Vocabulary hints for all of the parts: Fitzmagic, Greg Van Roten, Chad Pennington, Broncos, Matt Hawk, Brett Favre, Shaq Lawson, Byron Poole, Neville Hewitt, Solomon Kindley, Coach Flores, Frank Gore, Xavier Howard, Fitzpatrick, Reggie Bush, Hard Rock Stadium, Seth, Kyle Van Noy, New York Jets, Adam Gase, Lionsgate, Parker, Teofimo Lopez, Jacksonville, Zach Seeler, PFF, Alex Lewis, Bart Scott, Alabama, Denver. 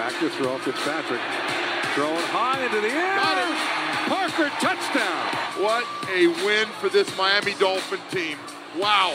back to throw. Fitzpatrick throwing high into the air. Got it. Parker, touchdown. What a win for this Miami Dolphin team. Wow.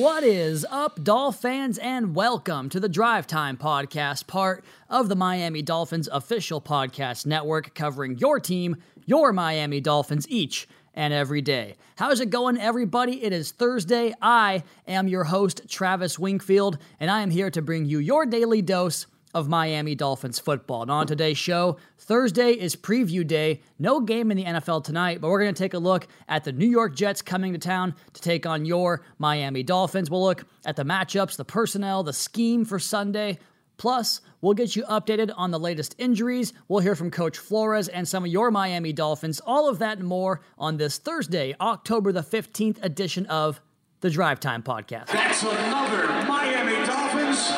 What is up, Dolph fans, and welcome to the Drive Time Podcast, part of the Miami Dolphins official podcast network, covering your team, your Miami Dolphins, each and every day. How's it going, everybody? It is Thursday. I am your host, Travis Wingfield, and I am here to bring you your daily dose of Miami Dolphins football. And on today's show, Thursday is preview day. No game in the NFL tonight, but we're going to take a look at the New York Jets coming to town to take on your Miami Dolphins. We'll look at the matchups, the personnel, the scheme for Sunday. Plus, we'll get you updated on the latest injuries. We'll hear from Coach Flores and some of your Miami Dolphins. All of that and more on this Thursday, October the 15th edition of the Drive Time Podcast. That's another Miami Dolphins.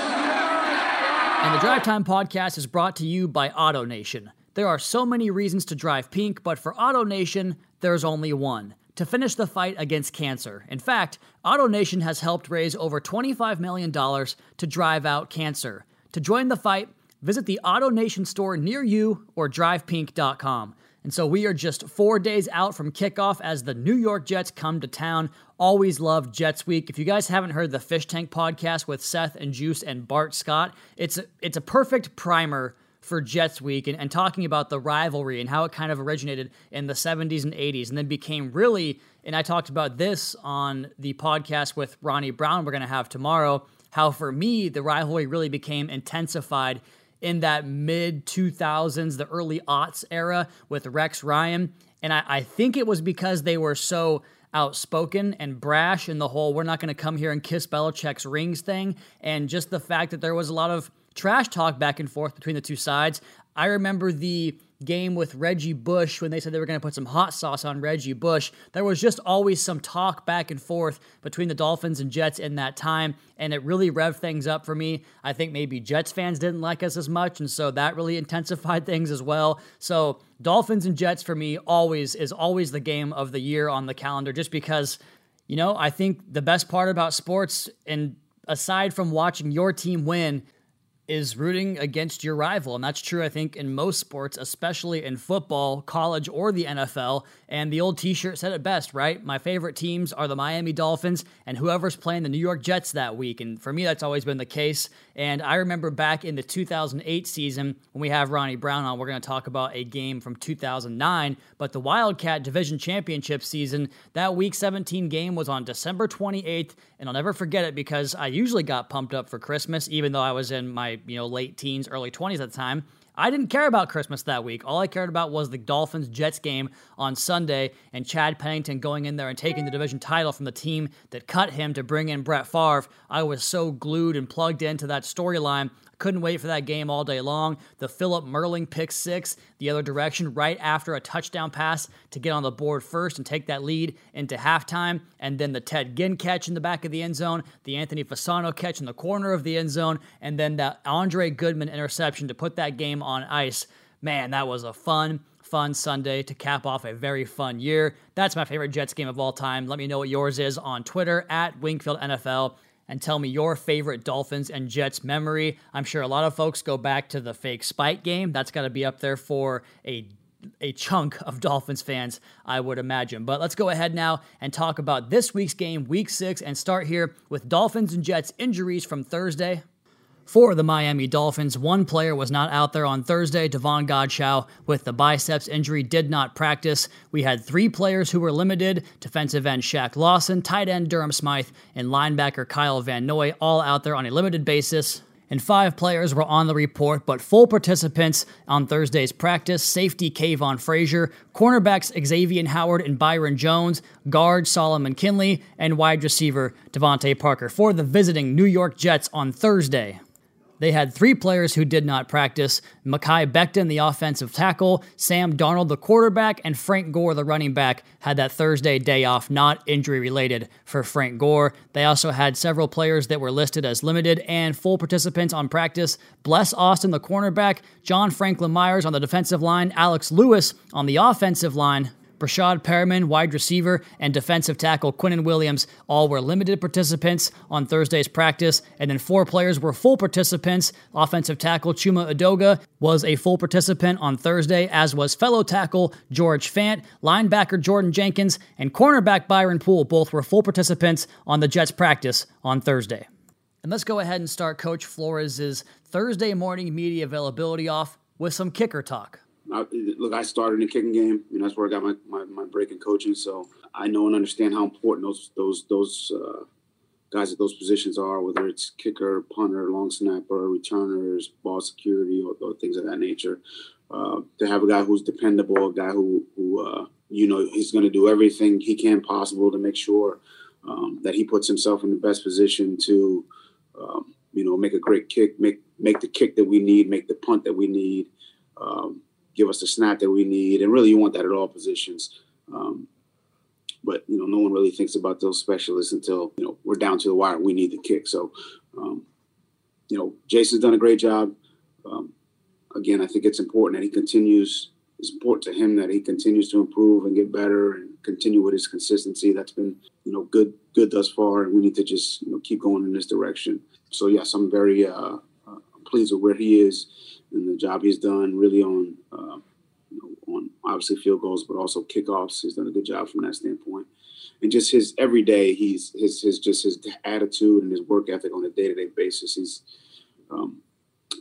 And the Drive Time Podcast is brought to you by AutoNation. There are so many reasons to drive pink, but for AutoNation, there's only one: to finish the fight against cancer. In fact, AutoNation has helped raise over $25 million to drive out cancer. To join the fight, visit the AutoNation store near you or drivepink.com. And so we are just 4 days out from kickoff as the New York Jets come to town. Always love Jets Week. If you guys haven't heard the Fish Tank podcast with Seth and Juice and Bart Scott, it's a perfect primer for Jets Week and talking about the rivalry and how it kind of originated in the 70s and 80s and then became really, and I talked about this on the podcast with Ronnie Brown we're going to have tomorrow, how for me, the rivalry really became intensified in that mid-2000s, the early aughts era with Rex Ryan. And I think it was because they were so outspoken and brash in the whole "we're not going to come here and kiss Belichick's rings" thing. And just the fact that there was a lot of trash talk back and forth between the two sides. I remember the game with Reggie Bush when they said they were going to put some hot sauce on Reggie Bush. There was just always some talk back and forth between the Dolphins and Jets in that time, and it really revved things up for me. I think maybe Jets fans didn't like us as much, and so that really intensified things as well. So Dolphins and Jets for me is always the game of the year on the calendar, just because, you know, I think the best part about sports, and aside from watching your team win, is rooting against your rival. And that's true, I think, in most sports, especially in football, college, or the NFL. And the old t-shirt said it best, right? My favorite teams are the Miami Dolphins and whoever's playing the New York Jets that week. And for me, that's always been the case. And I remember back in the 2008 season, when we have Ronnie Brown on, we're going to talk about a game from 2009, but the Wildcat Division Championship season, that Week 17 game was on December 28th. And I'll never forget it because I usually got pumped up for Christmas, even though I was in my late teens, early 20s at the time. I didn't care about Christmas that week. All I cared about was the Dolphins-Jets game on Sunday and Chad Pennington going in there and taking the division title from the team that cut him to bring in Brett Favre. I was so glued and plugged into that storyline. Couldn't wait for that game all day long. The Philip Merling pick six the other direction right after a touchdown pass to get on the board first and take that lead into halftime. And then the Ted Ginn catch in the back of the end zone, the Anthony Fasano catch in the corner of the end zone, and then that Andre Goodman interception to put that game on ice. Man, that was a fun Sunday to cap off a very fun year. That's my favorite Jets game of all time. Let me know what yours is on Twitter at Wingfield NFL. And tell me your favorite Dolphins and Jets memory. I'm sure a lot of folks go back to the fake spike game. That's got to be up there for a chunk of Dolphins fans, I would imagine. But let's go ahead now and talk about this week's game, Week 6, and start here with Dolphins and Jets injuries from Thursday. For the Miami Dolphins, one player was not out there on Thursday. Devon Godchow, with the biceps injury, did not practice. We had three players who were limited: defensive end Shaq Lawson, tight end Durham Smythe, and linebacker Kyle Van Noy, all out there on a limited basis. And five players were on the report, but full participants on Thursday's practice: safety Kayvon Frazier, cornerbacks Xavier Howard and Byron Jones, guard Solomon Kindley, and wide receiver Devontae Parker. For the visiting New York Jets on Thursday, they had three players who did not practice: Mekhi Becton, the offensive tackle, Sam Darnold, the quarterback, and Frank Gore, the running back, had that Thursday day off, not injury-related for Frank Gore. They also had several players that were listed as limited and full participants on practice: Bless Austin, the cornerback, John Franklin Myers on the defensive line, Alex Lewis on the offensive line, Brashad Perriman, wide receiver, and defensive tackle Quinnen Williams all were limited participants on Thursday's practice, and then 4 players were full participants. Offensive tackle Chuma Udoga was a full participant on Thursday, as was fellow tackle George Fant, linebacker Jordan Jenkins, and cornerback Byron Poole. Both were full participants on the Jets practice on Thursday. And let's go ahead and start Coach Flores' Thursday morning media availability off with some kicker talk. Look, I started in the kicking game. You know, that's where I got my break in coaching. So I know and understand how important those guys at those positions are, whether it's kicker, punter, long snapper, returners, ball security, or things of that nature. To have a guy who's dependable, a guy who you know, he's going to do everything he can possible to make sure that he puts himself in the best position to, you know, make a great kick, make the kick that we need, make the punt that we need, give us the snap that we need. And really, you want that at all positions. But, you know, no one really thinks about those specialists until, you know, we're down to the wire. We need the kick. So, you know, Jason's done a great job. Again, I think it's important that he continues. It's important to him that he continues to improve and get better and continue with his consistency. That's been, you know, good thus far. And we need to just, you know, keep going in this direction. So, yes, I'm very pleased with where he is and the job he's done really on obviously field goals, but also kickoffs. He's done a good job from that standpoint. And just his everyday, his attitude and his work ethic on a day-to-day basis.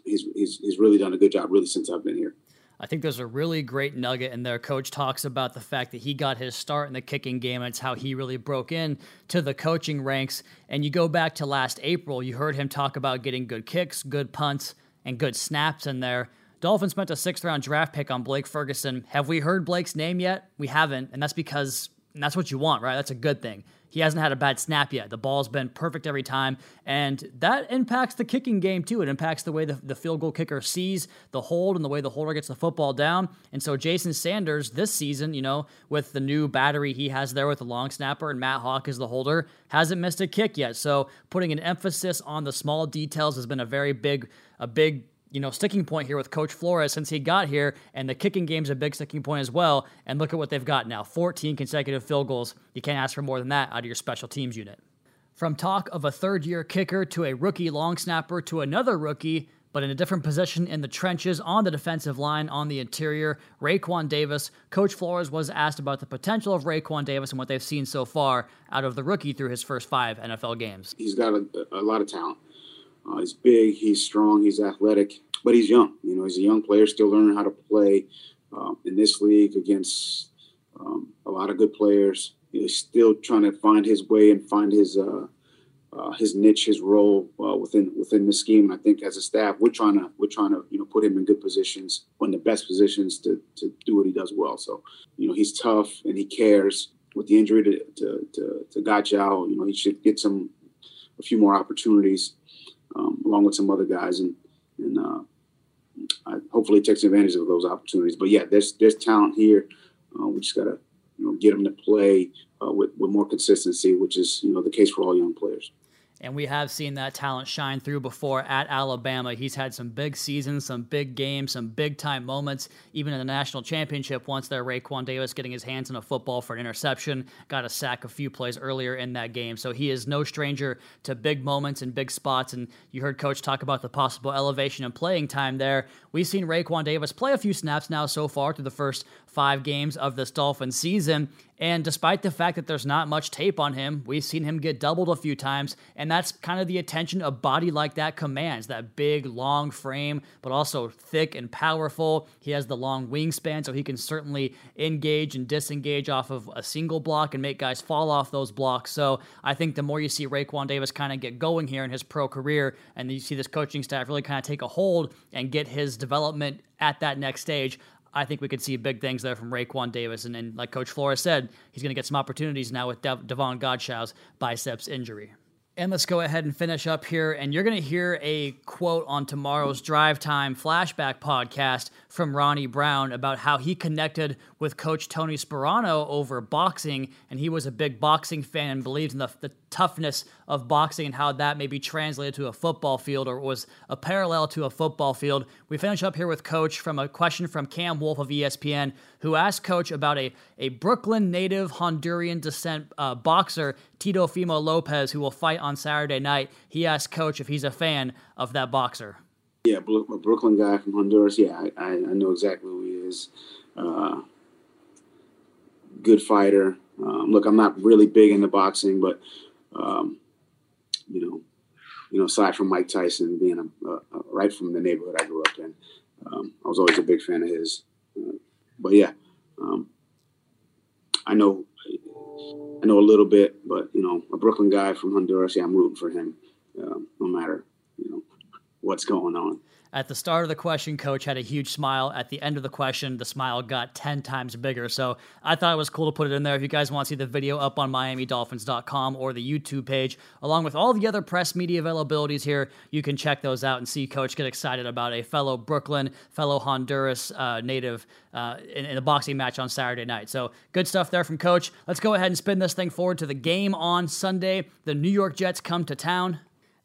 He's really done a good job really since I've been here. I think there's a really great nugget in there. Coach talks about the fact that he got his start in the kicking game, and it's how he really broke in to the coaching ranks. And you go back to last April, you heard him talk about getting good kicks, good punts, and good snaps in there. Dolphins spent a 6th-round draft pick on Blake Ferguson. Have we heard Blake's name yet? We haven't, and that's because that's what you want, right? That's a good thing. He hasn't had a bad snap yet. The ball's been perfect every time, and that impacts the kicking game too. It impacts the way the field goal kicker sees the hold and the way the holder gets the football down. And so Jason Sanders this season, you know, with the new battery he has there with the long snapper and Matt Hawk as the holder, hasn't missed a kick yet. So putting an emphasis on the small details has been a big you know, sticking point here with Coach Flores since he got here, and the kicking game's a big sticking point as well. And look at what they've got now, 14 consecutive field goals. You can't ask for more than that out of your special teams unit. From talk of a third-year kicker to a rookie long snapper to another rookie, but in a different position in the trenches, on the defensive line, on the interior, Raekwon Davis. Coach Flores was asked about the potential of Raekwon Davis and what they've seen so far out of the rookie through his first 5 NFL games. He's got a lot of talent. He's big, he's strong, he's athletic, but he's young. You know, he's a young player still learning how to play in this league against a lot of good players. He's still trying to find his way and find his niche, his role within the scheme. I think as a staff, we're trying to you know, put him in good positions, one of the best positions to do what he does well. So, you know, he's tough and he cares. With the injury to Gajal, you know, he should get a few more opportunities. Along with some other guys, and I hopefully takes advantage of those opportunities. But yeah, there's talent here. We just gotta, you know, get them to play with more consistency, which is, you know, the case for all young players. And we have seen that talent shine through before at Alabama. He's had some big seasons, some big games, some big-time moments, even in the national championship once there, Raekwon Davis getting his hands on a football for an interception, got a sack a few plays earlier in that game. So he is no stranger to big moments and big spots, and you heard Coach talk about the possible elevation and playing time there. We've seen Raekwon Davis play a few snaps now so far through the first 5 games of this Dolphins season, and despite the fact that there's not much tape on him, we've seen him get doubled a few times, and that's kind of the attention a body like that commands, that big, long frame, but also thick and powerful. He has the long wingspan, so he can certainly engage and disengage off of a single block and make guys fall off those blocks. So I think the more you see Raekwon Davis kind of get going here in his pro career, and you see this coaching staff really kind of take a hold and get his development at that next stage, I think we could see big things there from Raekwon Davis. And then, like Coach Flores said, he's going to get some opportunities now with Devon Godchau's biceps injury. And let's go ahead and finish up here. And you're going to hear a quote on tomorrow's Drive Time Flashback podcast from Ronnie Brown about how he connected with Coach Tony Sperano over boxing. And he was a big boxing fan and believes in the toughness of boxing and how that may be translated to a football field, or was a parallel to a football field. We finish up here with Coach from a question from Cam Wolf of ESPN, who asked Coach about a Brooklyn native Honduran descent boxer, Teofimo Lopez, who will fight on Saturday night. He asked Coach if he's a fan of that boxer. Yeah, a Brooklyn guy from Honduras. Yeah, I know exactly who he is. Good fighter. Look, I'm not really big into boxing, but you know, aside from Mike Tyson being right from the neighborhood I grew up in, I was always a big fan of his. But yeah, I know a little bit, but you know, a Brooklyn guy from Honduras, yeah, I'm rooting for him, no matter what's going on. At the start of the question, Coach had a huge smile. At the end of the question, the smile got 10 times bigger. So I thought it was cool to put it in there. If you guys want to see the video up on MiamiDolphins.com or the YouTube page, along with all the other press media availabilities here, you can check those out and see Coach get excited about a fellow Brooklyn, fellow Honduras native in a boxing match on Saturday night. So good stuff there from Coach. Let's go ahead and spin this thing forward to the game on Sunday. The New York Jets come to town.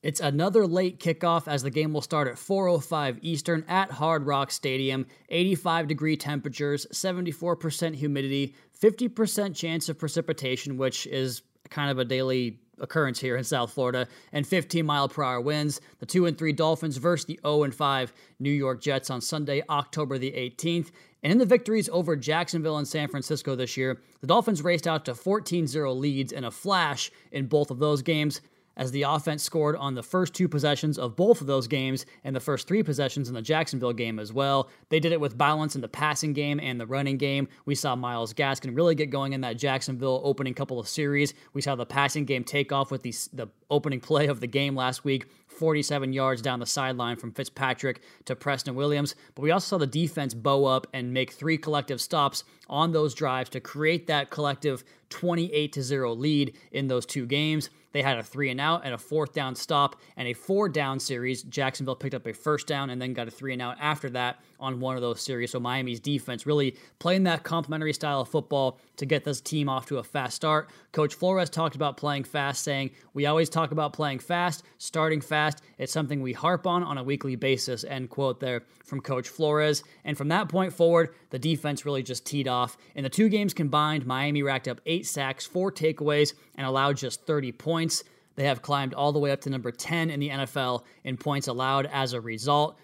It's another late kickoff as the game will start at 4:05 Eastern at Hard Rock Stadium. 85-degree temperatures, 74% humidity, 50% chance of precipitation, which is kind of a daily occurrence here in South Florida, and 15-mile-per-hour winds. The 2-3 Dolphins versus the 0-5 New York Jets on Sunday, October the 18th. And in the victories over Jacksonville and San Francisco this year, the Dolphins raced out to 14-0 leads in a flash in both of those games, as the offense scored on the first two possessions of both of those games and the first three possessions in the Jacksonville game as well. They did it with balance in the passing game and the running game. We saw Myles Gaskin really get going in that Jacksonville opening couple of series. We saw the passing game take off with the opening play of the game last week, 47 yards down the sideline from Fitzpatrick to Preston Williams. But we also saw the defense bow up and make three collective stops on those drives to create that collective 28-0 lead in those two games. They had a 3-and-out and a 4th-down stop and a 4-down series. Jacksonville picked up a 1st down and then got a 3-and-out after that on one of those series. So Miami's defense really playing that complimentary style of football to get this team off to a fast start. Coach Flores talked about playing fast, saying, "We always talk about playing fast, starting fast. It's something we harp on a weekly basis," end quote there from Coach Flores. And from that point forward, the defense really just teed off. In the two games combined, Miami racked up 8 sacks, 4 takeaways, and allowed just 30 points. They have climbed all the way up to number 10 in the NFL in points allowed as a result.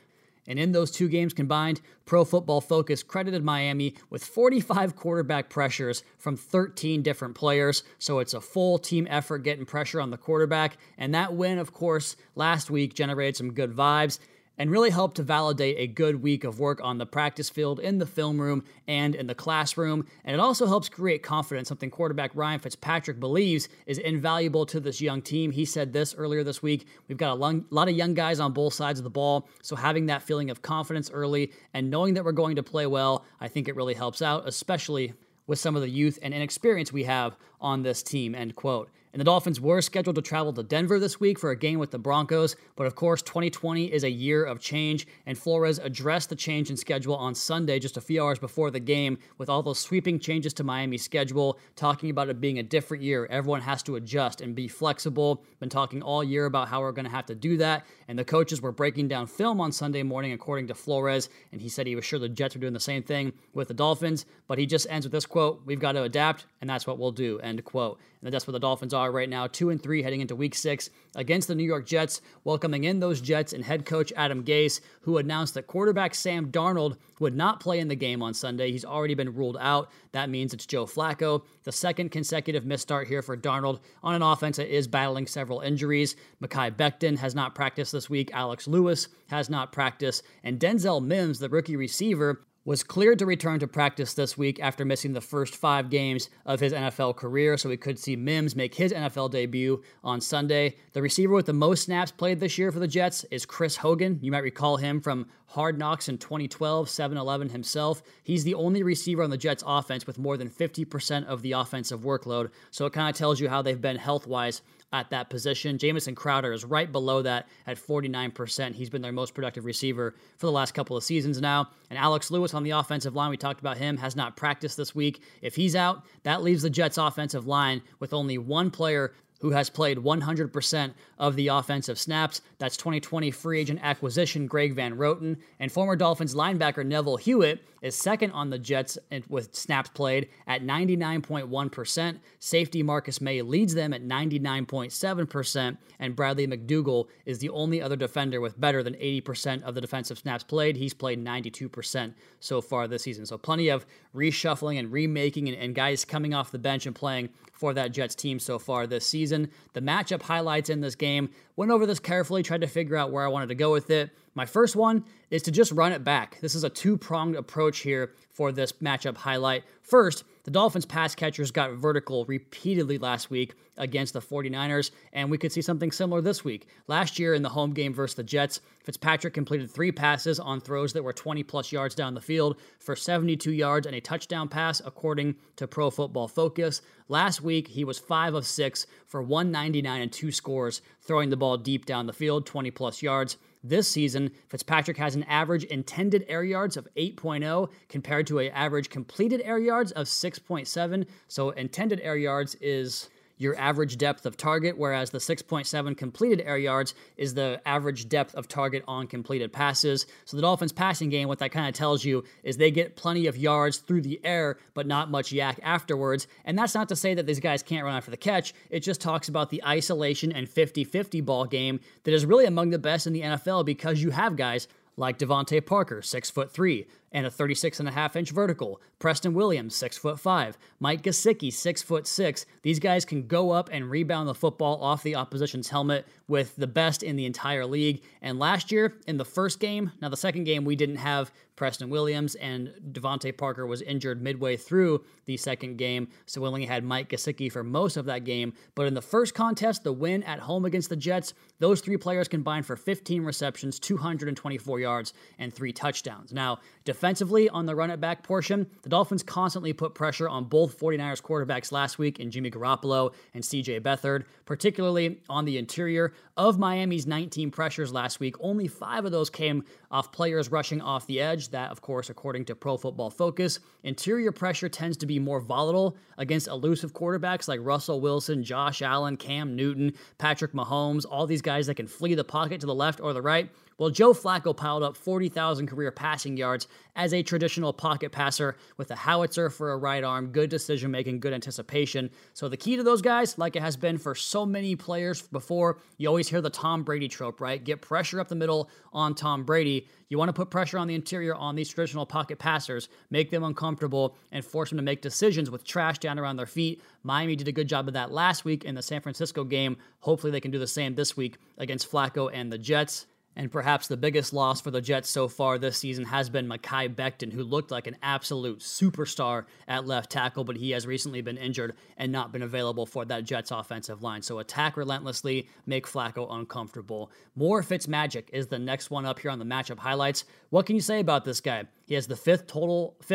And in those two games combined, Pro Football Focus credited Miami with 45 quarterback pressures from 13 different players. So it's a full team effort getting pressure on the quarterback. And that win, of course, last week generated some good vibes and really helped to validate a good week of work on the practice field, in the film room, and in the classroom. And it also helps create confidence, something quarterback Ryan Fitzpatrick believes is invaluable to this young team. He said this earlier this week: "We've got a lot of young guys on both sides of the ball, so having that feeling of confidence early and knowing that we're going to play well, I think it really helps out, especially with some of the youth and inexperience we have on this team," end quote. And the Dolphins were scheduled to travel to Denver this week for a game with the Broncos, but of course 2020 is a year of change, and Flores addressed the change in schedule on Sunday just a few hours before the game with all those sweeping changes to Miami's schedule, talking about it being a different year. Everyone has to adjust and be flexible. Been talking all year about how we're going to have to do that, and the coaches were breaking down film on Sunday morning according to Flores, and he said he was sure the Jets were doing the same thing with the Dolphins, but he just ends with this quote, "We've got to adapt, and that's what we'll do," end quote. And that's what the Dolphins are right now, 2-3 heading into week 6 against the New York Jets, welcoming in those Jets and head coach Adam Gase, who announced that quarterback Sam Darnold would not play in the game on Sunday. He's already been ruled out. That means it's Joe Flacco. The second consecutive misstart here for Darnold on an offense that is battling several injuries. Mekhi Becton has not practiced this week. Alex Lewis has not practiced. And Denzel Mims, the rookie receiver, was cleared to return to practice this week after missing the first 5 games of his NFL career, so we could see Mims make his NFL debut on Sunday. The receiver with the most snaps played this year for the Jets is Chris Hogan. You might recall him from Hard Knocks in 2012, 7-Eleven himself. He's the only receiver on the Jets' offense with more than 50% of the offensive workload, so it kind of tells you how they've been health-wise at that position. Jamison Crowder is right below that at 49%. He's been their most productive receiver for the last couple of seasons now. And Alex Lewis on the offensive line, we talked about him, has not practiced this week. If he's out, that leaves the Jets' offensive line with only one player who has played 100% of the offensive snaps. That's 2020 free agent acquisition Greg Van Roten. And former Dolphins linebacker Neville Hewitt is second on the Jets with snaps played at 99.1%. Safety Marcus May leads them at 99.7%. And Bradley McDougall is the only other defender with better than 80% of the defensive snaps played. He's played 92% so far this season. So plenty of reshuffling and remaking and guys coming off the bench and playing for that Jets team so far this season. The matchup highlights in this game, went over this carefully, tried to figure out where I wanted to go with it. My first one is to just run it back. This is a two-pronged approach here for this matchup highlight. First, the Dolphins pass catchers got vertical repeatedly last week against the 49ers, and we could see something similar this week. Last year in the home game versus the Jets, Fitzpatrick completed 3 passes on throws that were 20-plus yards down the field for 72 yards and a touchdown pass, according to Pro Football Focus. Last week, he was 5 of 6 for 199 and 2 scores, throwing the ball deep down the field, 20-plus yards. This season, Fitzpatrick has an average intended air yards of 8.0 compared to an average completed air yards of 6.7. So intended air yards is your average depth of target, whereas the 6.7 completed air yards is the average depth of target on completed passes. So the Dolphins' passing game, what that kind of tells you is they get plenty of yards through the air, but not much yak afterwards. And that's not to say that these guys can't run after the catch. It just talks about the isolation and 50-50 ball game that is really among the best in the NFL because you have guys like Devontae Parker, 6'3", and a 36.5-inch vertical. Preston Williams, 6'5". Mike Gesicki, 6'6". These guys can go up and rebound the football off the opposition's helmet with the best in the entire league. And last year, in the first game, now the second game, we didn't have Preston Williams, and Devontae Parker was injured midway through the second game, so we only had Mike Gesicki for most of that game. But in the first contest, the win at home against the Jets, those 3 players combined for 15 receptions, 224 yards, and 3 touchdowns. Now, defensively, on the run-it-back portion, the Dolphins constantly put pressure on both 49ers quarterbacks last week in Jimmy Garoppolo and CJ Beathard, particularly on the interior. Of Miami's 19 pressures last week, only 5 of those came off players rushing off the edge. That, of course, according to Pro Football Focus. Interior pressure tends to be more volatile against elusive quarterbacks like Russell Wilson, Josh Allen, Cam Newton, Patrick Mahomes, all these guys that can flee the pocket to the left or the right. Well, Joe Flacco piled up 40,000 career passing yards as a traditional pocket passer with a howitzer for a right arm, good decision-making, good anticipation. So the key to those guys, like it has been for so many players before, you always hear the Tom Brady trope, right? Get pressure up the middle on Tom Brady. You want to put pressure on the interior on these traditional pocket passers, make them uncomfortable, and force them to make decisions with trash down around their feet. Miami did a good job of that last week in the San Francisco game. Hopefully they can do the same this week against Flacco and the Jets. And perhaps the biggest loss for the Jets so far this season has been Mekhi Becton, who looked like an absolute superstar at left tackle, but he has recently been injured and not been available for that Jets offensive line. So attack relentlessly, make Flacco uncomfortable. More Fitzmagic is the next one up here on the matchup highlights. What can you say about this guy? He has the fifth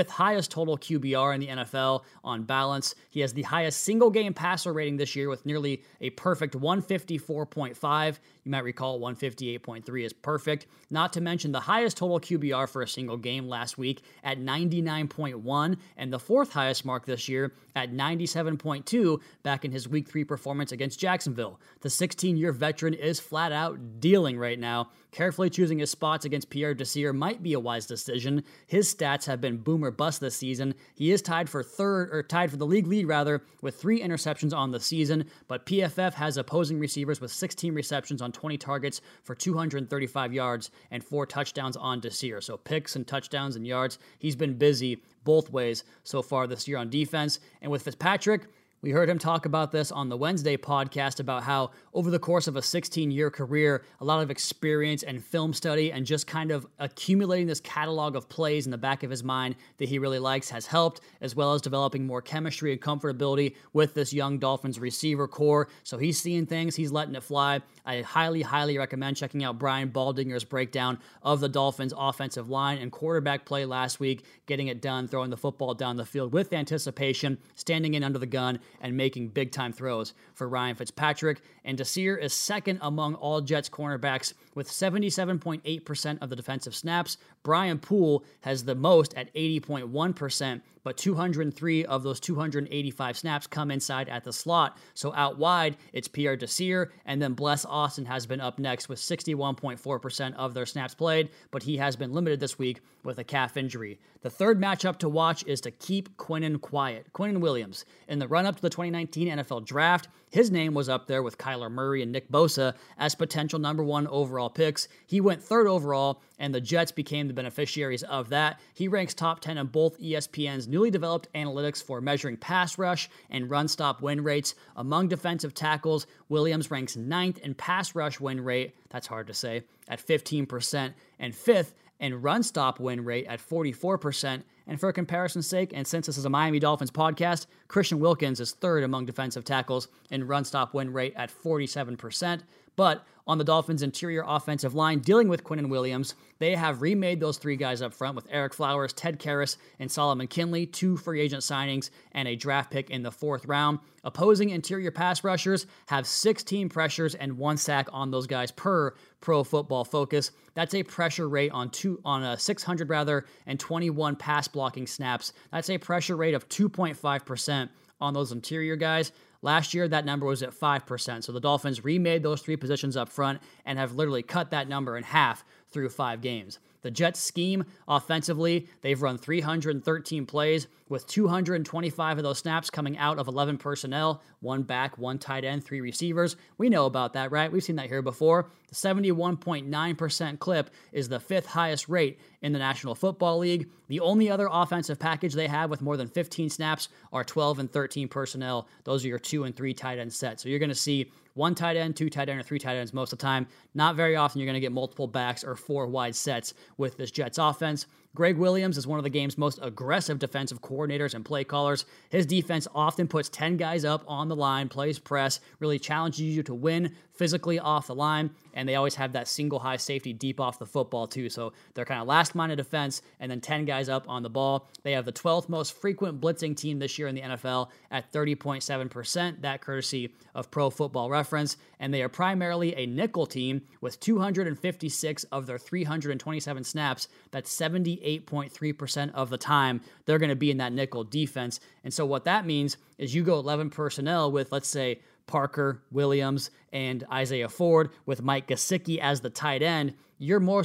highest total QBR in the NFL on balance. He has the highest single-game passer rating this year with nearly a perfect 154.5. You might recall 158.3 is perfect. Not to mention the highest total QBR for a single game last week at 99.1 and the 4th highest mark this year at 97.2 back in his Week 3 performance against Jacksonville. The 16-year veteran is flat out dealing right now. Carefully choosing his spots against Pierre Desir might be a wise decision. His stats have been boom or bust this season. He is tied for the league lead rather, with 3 interceptions on the season, but PFF has opposing receivers with 16 receptions on 20 targets for 235 yards and 4 touchdowns on Desir. So picks and touchdowns and yards. He's been busy both ways so far this year on defense. And with Fitzpatrick, we heard him talk about this on the Wednesday podcast about how over the course of a 16-year career, a lot of experience and film study and just kind of accumulating this catalog of plays in the back of his mind that he really likes has helped, as well as developing more chemistry and comfortability with this young Dolphins receiver core. So he's seeing things. He's letting it fly. I highly, highly recommend checking out Brian Baldinger's breakdown of the Dolphins' offensive line and quarterback play last week, getting it done, throwing the football down the field with anticipation, standing in under the gun, and making big-time throws for Ryan Fitzpatrick. And Desir is second among all Jets cornerbacks with 77.8% of the defensive snaps. Brian Poole has the most at 80.1%, but 203 of those 285 snaps come inside at the slot. So out wide, it's Pierre Desir, and then Bless Austin has been up next with 61.4% of their snaps played, but he has been limited this week with a calf injury. The third matchup to watch is to keep Quinnen quiet. Quinnen Williams. In the run-up to the 2019 NFL Draft, his name was up there with Kyler Murray and Nick Bosa as potential number one overall picks. He went third overall, and the Jets became the beneficiaries of that. He ranks top 10 in both ESPN's newly developed analytics for measuring pass rush and run-stop win rates. Among defensive tackles, Williams ranks 9th in pass rush win rate, that's hard to say, at 15%, and 5th in run-stop win rate at 44%. And for comparison's sake, and since this is a Miami Dolphins podcast, Christian Wilkins is third among defensive tackles in run-stop win rate at 47%. But on the Dolphins' interior offensive line, dealing with Quinnen Williams, they have remade those three guys up front with Eric Flowers, Ted Karras, and Solomon Kindley, two free agent signings and a draft pick in the fourth round. Opposing interior pass rushers have 16 pressures and one sack on those guys per Pro Football Focus. That's a pressure rate on 600 and 21 pass blocking snaps. That's a pressure rate of 2.5% on those interior guys. Last year, that number was at 5%. So the Dolphins remade those three positions up front and have literally cut that number in half through 5 games. The Jets scheme offensively, they've run 313 plays with 225 of those snaps coming out of 11 personnel, 1 back, 1 tight end, 3 receivers. We know about that, right? We've seen that here before. The 71.9% clip is the 5th highest rate in the National Football League. The only other offensive package they have with more than 15 snaps are 12 and 13 personnel. Those are your 2 and 3 tight end sets. So you're going to see 1 tight end, 2 tight end, or 3 tight ends most of the time. Not very often you're going to get multiple backs or 4 wide sets with this Jets offense. Greg Williams is one of the game's most aggressive defensive coordinators and play callers. His defense often puts 10 guys up on the line, plays press, really challenges you to win physically off the line, and they always have that single high safety deep off the football too. So they're kind of last line of defense, and then 10 guys up on the ball. They have the 12th most frequent blitzing team this year in the NFL at 30.7%, that courtesy of Pro Football Reference, and they are primarily a nickel team with 256 of their 327 snaps. That's 78.3% of the time they're going to be in that nickel defense. And so what that means is you go 11 personnel with, let's say, Parker, Williams, and Isaiah Ford with Mike Gesicki as the tight end. You're more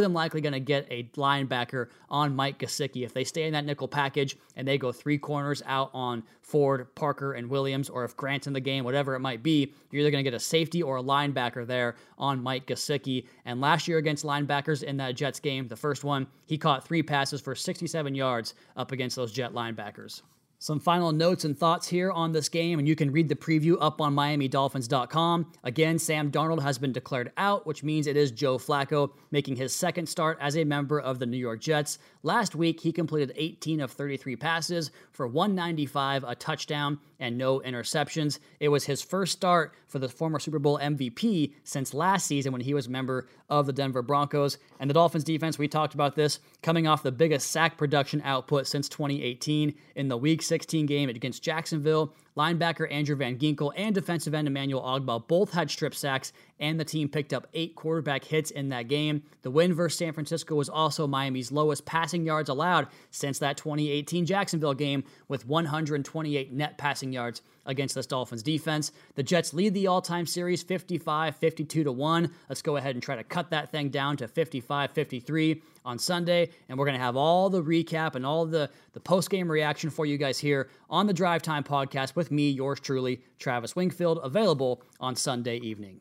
than likely going to get a linebacker on Mike Gesicki if they stay in that nickel package and they go 3 corners out on Ford, Parker, and Williams, or if Grant's in the game, whatever it might be, you're either going to get a safety or a linebacker there on Mike Gesicki. And last year against linebackers in that Jets game, the first one, he caught 3 passes for 67 yards up against those Jet linebackers. Some final notes and thoughts here on this game, and you can read the preview up on MiamiDolphins.com. Again, Sam Darnold has been declared out, which means it is Joe Flacco making his second start as a member of the New York Jets. Last week, he completed 18 of 33 passes for 195, a touchdown, and no interceptions. It was his first start for the former Super Bowl MVP since last season when he was a member of the Denver Broncos. And the Dolphins defense, we talked about this, coming off the biggest sack production output since 2018 in the Week 16 game against Jacksonville. Linebacker Andrew Van Ginkel and defensive end Emmanuel Ogbah both had strip sacks, and the team picked up 8 quarterback hits in that game. The win versus San Francisco was also Miami's lowest passing yards allowed since that 2018 Jacksonville game, with 128 net passing yards against this Dolphins defense. The Jets lead the all-time series 55-52-1. Let's go ahead and try to cut that thing down to 55-53 on Sunday, and we're going to have all the recap and all the post-game reaction for you guys here on the Drive Time Podcast with me, yours truly, Travis Wingfield, available on Sunday evening.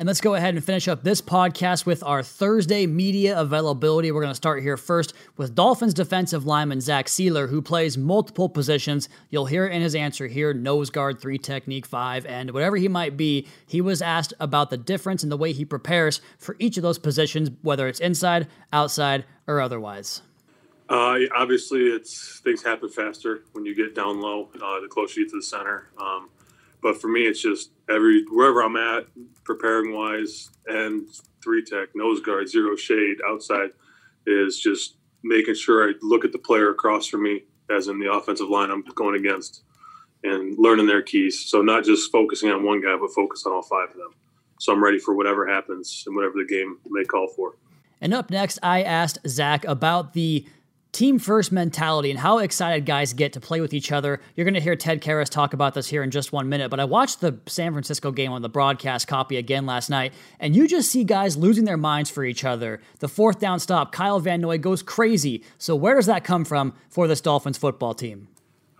And let's go ahead and finish up this podcast with our Thursday media availability. We're going to start here first with Dolphins defensive lineman Zach Seeler, who plays multiple positions. You'll hear it in his answer here, nose guard, 3 technique, 5, and whatever he might be. He was asked about the difference in the way he prepares for each of those positions, whether it's inside, outside, or otherwise. Obviously, things happen faster when you get down low, the closer you get to the center. But for me, it's just wherever I'm at, preparing wise, and 3 tech, nose guard, zero shade, outside, is just making sure I look at the player across from me, as in the offensive line I'm going against, and learning their keys. So not just focusing on one guy, but focus on all five of them. So I'm ready for whatever happens and whatever the game may call for. And up next, I asked Zach about the team first mentality and how excited guys get to play with each other. You're going to hear Ted Karras talk about this here in just 1 minute, but I watched the San Francisco game on the broadcast copy again last night, and you just see guys losing their minds for each other. The fourth down stop, Kyle Van Noy goes crazy. So where does that come from for this Dolphins football team?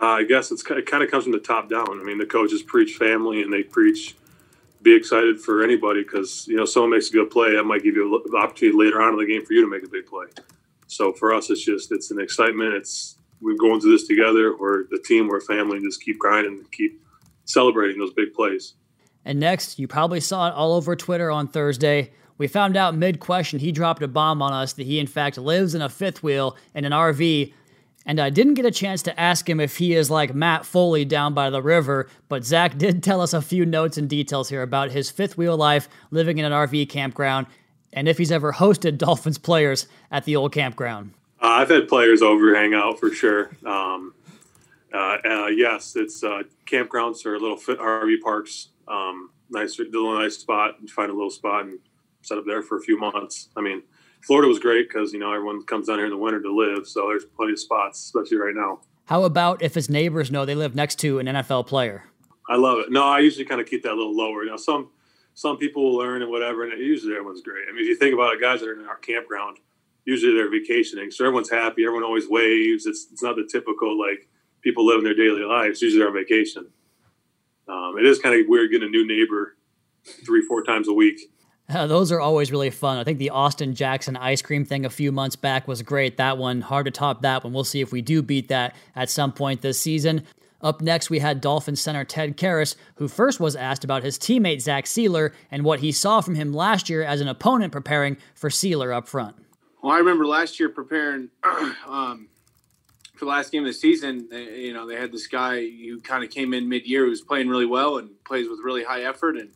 I guess it kind of comes from the top down. I mean, the coaches preach family, and they preach be excited for anybody because, you know, someone makes a good play, that might give you an opportunity later on in the game for you to make a big play. So for us, it's just, it's an excitement. It's, we're going through this together. We're the team, we're family, and just keep grinding and keep celebrating those big plays. And next, you probably saw it all over Twitter on Thursday. We found out mid-question, he dropped a bomb on us that he, in fact, lives in a fifth wheel in an RV. And I didn't get a chance to ask him if he is like Matt Foley down by the river, but Zach did tell us a few notes and details here about his fifth wheel life, living in an RV campground, and if he's ever hosted Dolphins players at the old campground. I've had players over hang out for sure. Yes, it's campgrounds or little RV parks. Nice, little nice spot. You find a little spot and set up there for a few months. I mean, Florida was great because, you know, everyone comes down here in the winter to live. So there's plenty of spots, especially right now. How about if his neighbors know they live next to an NFL player? I love it. No, I usually kind of keep that a little lower. You know, some people will learn and whatever, and usually everyone's great. I mean, if you think about it, guys that are in our campground, usually they're vacationing. So everyone's happy. Everyone always waves. It's not the typical, like, people living their daily lives. Usually they're on vacation. It is kind of weird getting a new neighbor 3-4 times a week. Those are always really fun. I think the Austin Jackson ice cream thing a few months back was great. That one, hard to top that one. We'll see if we do beat that at some point this season. Up next, we had Dolphins center Ted Karras, who first was asked about his teammate Zach Sealer and what he saw from him last year as an opponent preparing for Sealer up front. Well, I remember last year preparing for the last game of the season. You know, they had this guy who kind of came in mid-year who was playing really well and plays with really high effort, and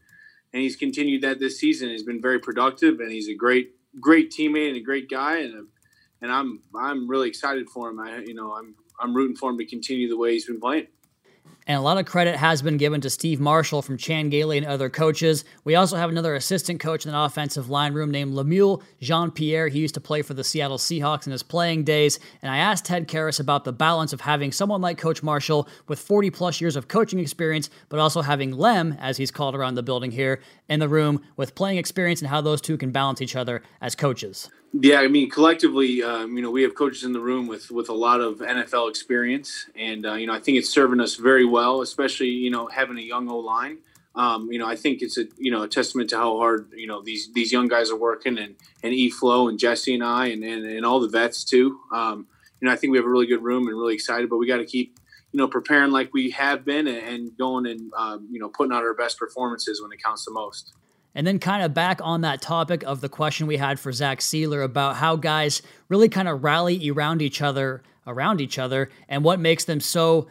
he's continued that this season. He's been very productive, and he's a great teammate and a great guy, and I'm really excited for him. I'm rooting for him to continue the way he's been playing. And a lot of credit has been given to Steve Marshall from Chan Gailey and other coaches. We also have another assistant coach in the offensive line room named Lemuel Jean-Pierre. He used to play for the Seattle Seahawks in his playing days. And I asked Ted Karras about the balance of having someone like Coach Marshall with 40-plus years of coaching experience, but also having Lem, as he's called around the building here, in the room with playing experience and how those two can balance each other as coaches. Yeah, I mean, collectively, we have coaches in the room with a lot of NFL experience. And, I think it's serving us very well, especially, having a young O-line. I think it's a testament to how hard, these young guys are working and E-Flow and Jesse and I and all the vets too. I think we have a really good room and really excited, but we got to keep, preparing like we have been and going and, putting out our best performances when it counts the most. And then kind of back on that topic of the question we had for Zach Sealer about how guys really kind of rally around each other, and what makes them so,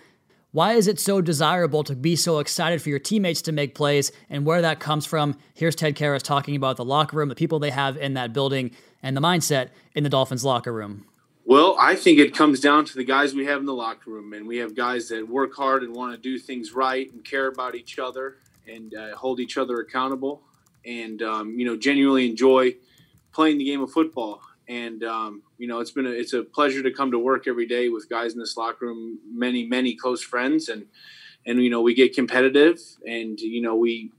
why is it so desirable to be so excited for your teammates to make plays and where that comes from? Here's Ted Karras talking about the locker room, the people they have in that building, and the mindset in the Dolphins locker room. Well, I think it comes down to the guys we have in the locker room, and we have guys that work hard and want to do things right and care about each other and hold each other accountable. And, genuinely enjoy playing the game of football. And, it's a pleasure to come to work every day with guys in this locker room, many, many close friends. And, we get competitive and, we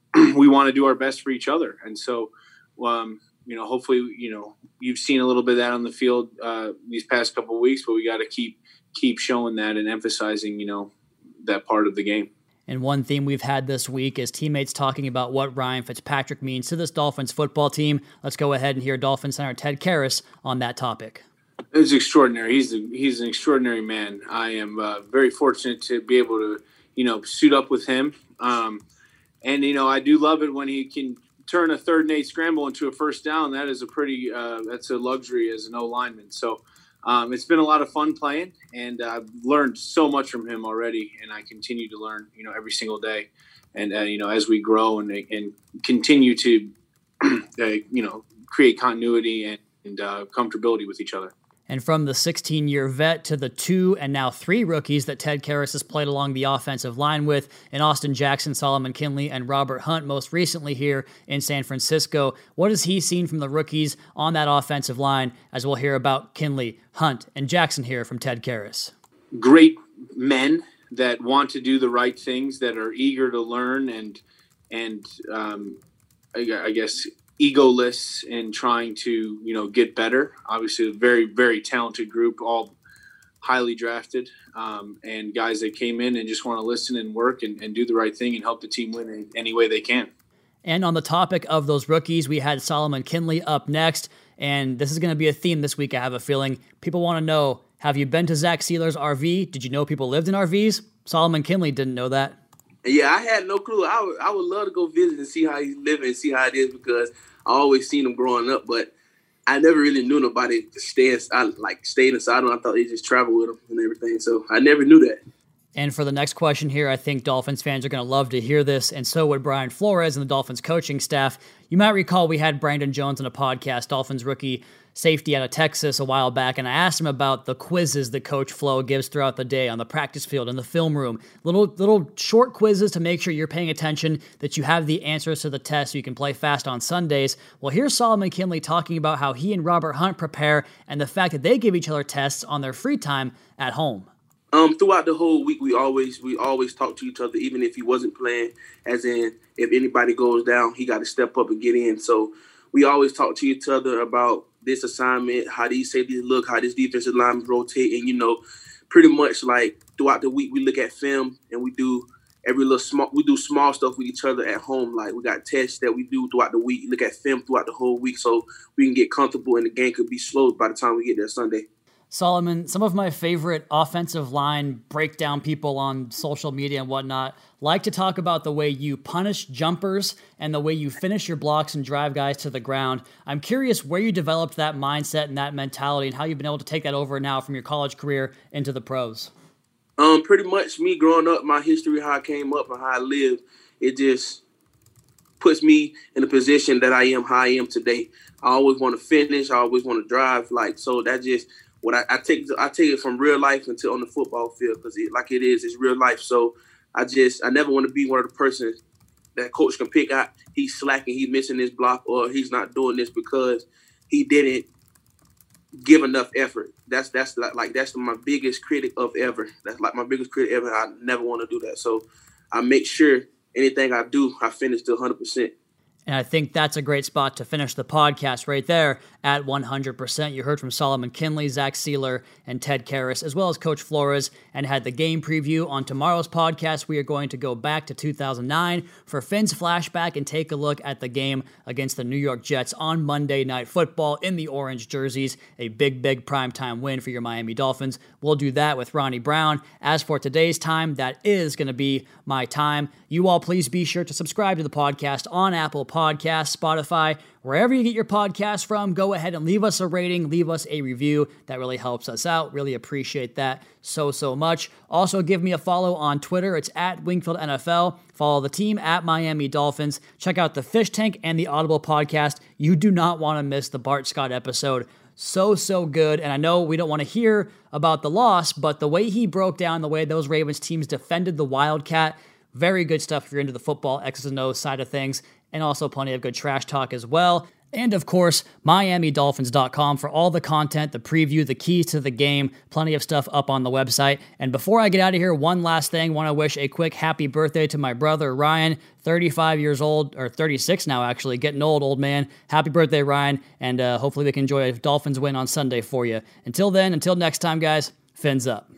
want to do our best for each other. And so, hopefully, you've seen a little bit of that on the field these past couple of weeks, but we got to keep showing that and emphasizing, that part of the game. And one theme we've had this week is teammates talking about what Ryan Fitzpatrick means to this Dolphins football team. Let's go ahead and hear Dolphins center Ted Karras on that topic. It's extraordinary. He's an extraordinary man. I am very fortunate to be able to, suit up with him. I do love it when he can turn a 3rd and 8 scramble into a first down. That is a pretty that's a luxury as an O-lineman. So, it's been a lot of fun playing, and I've learned so much from him already, and I continue to learn, every single day. And, as we grow and continue to, create continuity and comfortability with each other. And from the 16-year vet to the 2 and now 3 rookies that Ted Karras has played along the offensive line with in Austin Jackson, Solomon Kindley, and Robert Hunt, most recently here in San Francisco. What has he seen from the rookies on that offensive line, as we'll hear about Kindley, Hunt, and Jackson here from Ted Karras? Great men that want to do the right things, that are eager to learn and I guess egoless in trying to, you know, get better. Obviously a very, very talented group, all highly drafted, and guys that came in and just want to listen and work and do the right thing and help the team win in any way they can. And on the topic of those rookies, we had Solomon Kindley up next, and this is going to be a theme this week, I have a feeling. People want to know, have you been to Zach Seeler's RV? Did you know people lived in RVs? Solomon Kindley didn't know that. Yeah, I had no clue. I would love to go visit and see how he's living and see how it is, because I always seen him growing up, but I never really knew nobody stayed inside him. I thought they just traveled with him and everything, so I never knew that. And for the next question here, I think Dolphins fans are going to love to hear this, and so would Brian Flores and the Dolphins coaching staff. You might recall we had Brandon Jones on a podcast, Dolphins rookie safety out of Texas, a while back, and I asked him about the quizzes that Coach Flo gives throughout the day on the practice field, in the film room. Little short quizzes to make sure you're paying attention, that you have the answers to the test so you can play fast on Sundays. Well, here's Solomon Kindley talking about how he and Robert Hunt prepare and the fact that they give each other tests on their free time at home. Throughout the whole week, we always talk to each other, even if he wasn't playing, as in if anybody goes down, he got to step up and get in. So we always talk to each other about this assignment, how these safeties look, how this defensive line rotate, and, you know, pretty much like throughout the week, we look at film and we do small stuff with each other at home. Like, we got tests that we do throughout the week, look at film throughout the whole week so we can get comfortable and the game could be slowed by the time we get there Sunday. Solomon, some of my favorite offensive line breakdown people on social media and whatnot like to talk about the way you punish jumpers and the way you finish your blocks and drive guys to the ground. I'm curious where you developed that mindset and that mentality and how you've been able to take that over now from your college career into the pros. Pretty much me growing up, my history, how I came up and how I lived, it just puts me in a position that I am how I am today. I always want to finish. I always want to drive. So that just... What I take it from real life until on the football field, because it's real life. So I never want to be one of the persons that coach can pick out. He's slacking, he's missing this block, or he's not doing this because he didn't give enough effort. That's my biggest critic of ever. That's like my biggest critic ever. I never want to do that. So I make sure anything I do, I finish to 100%. And I think that's a great spot to finish the podcast right there at 100%. You heard from Solomon Kindley, Zach Seeler, and Ted Karras, as well as Coach Flores, and had the game preview. On tomorrow's podcast, we are going to go back to 2009 for Finn's flashback and take a look at the game against the New York Jets on Monday Night Football in the orange jerseys, a big, big primetime win for your Miami Dolphins. We'll do that with Ronnie Brown. As for today's time, that is going to be my time. You all please be sure to subscribe to the podcast on Apple Podcasts, Spotify, wherever you get your podcasts from. Go ahead and leave us a rating, leave us a review. That really helps us out. Really appreciate that so much. Also, give me a follow on Twitter. It's at Wingfield NFL. Follow the team at Miami Dolphins. Check out the Fish Tank and the Audible podcast. You do not want to miss the Bart Scott episode. So good. And I know we don't want to hear about the loss, but the way he broke down the way those Ravens teams defended the Wildcat, very good stuff if you're into the football X's and O's side of things. And also plenty of good trash talk as well. And of course, MiamiDolphins.com for all the content, the preview, the keys to the game, plenty of stuff up on the website. And before I get out of here, one last thing. Want to wish a quick happy birthday to my brother, Ryan, 35 years old, or 36 now actually, getting old man. Happy birthday, Ryan, and hopefully we can enjoy a Dolphins win on Sunday for you. Until next time, guys, fins up.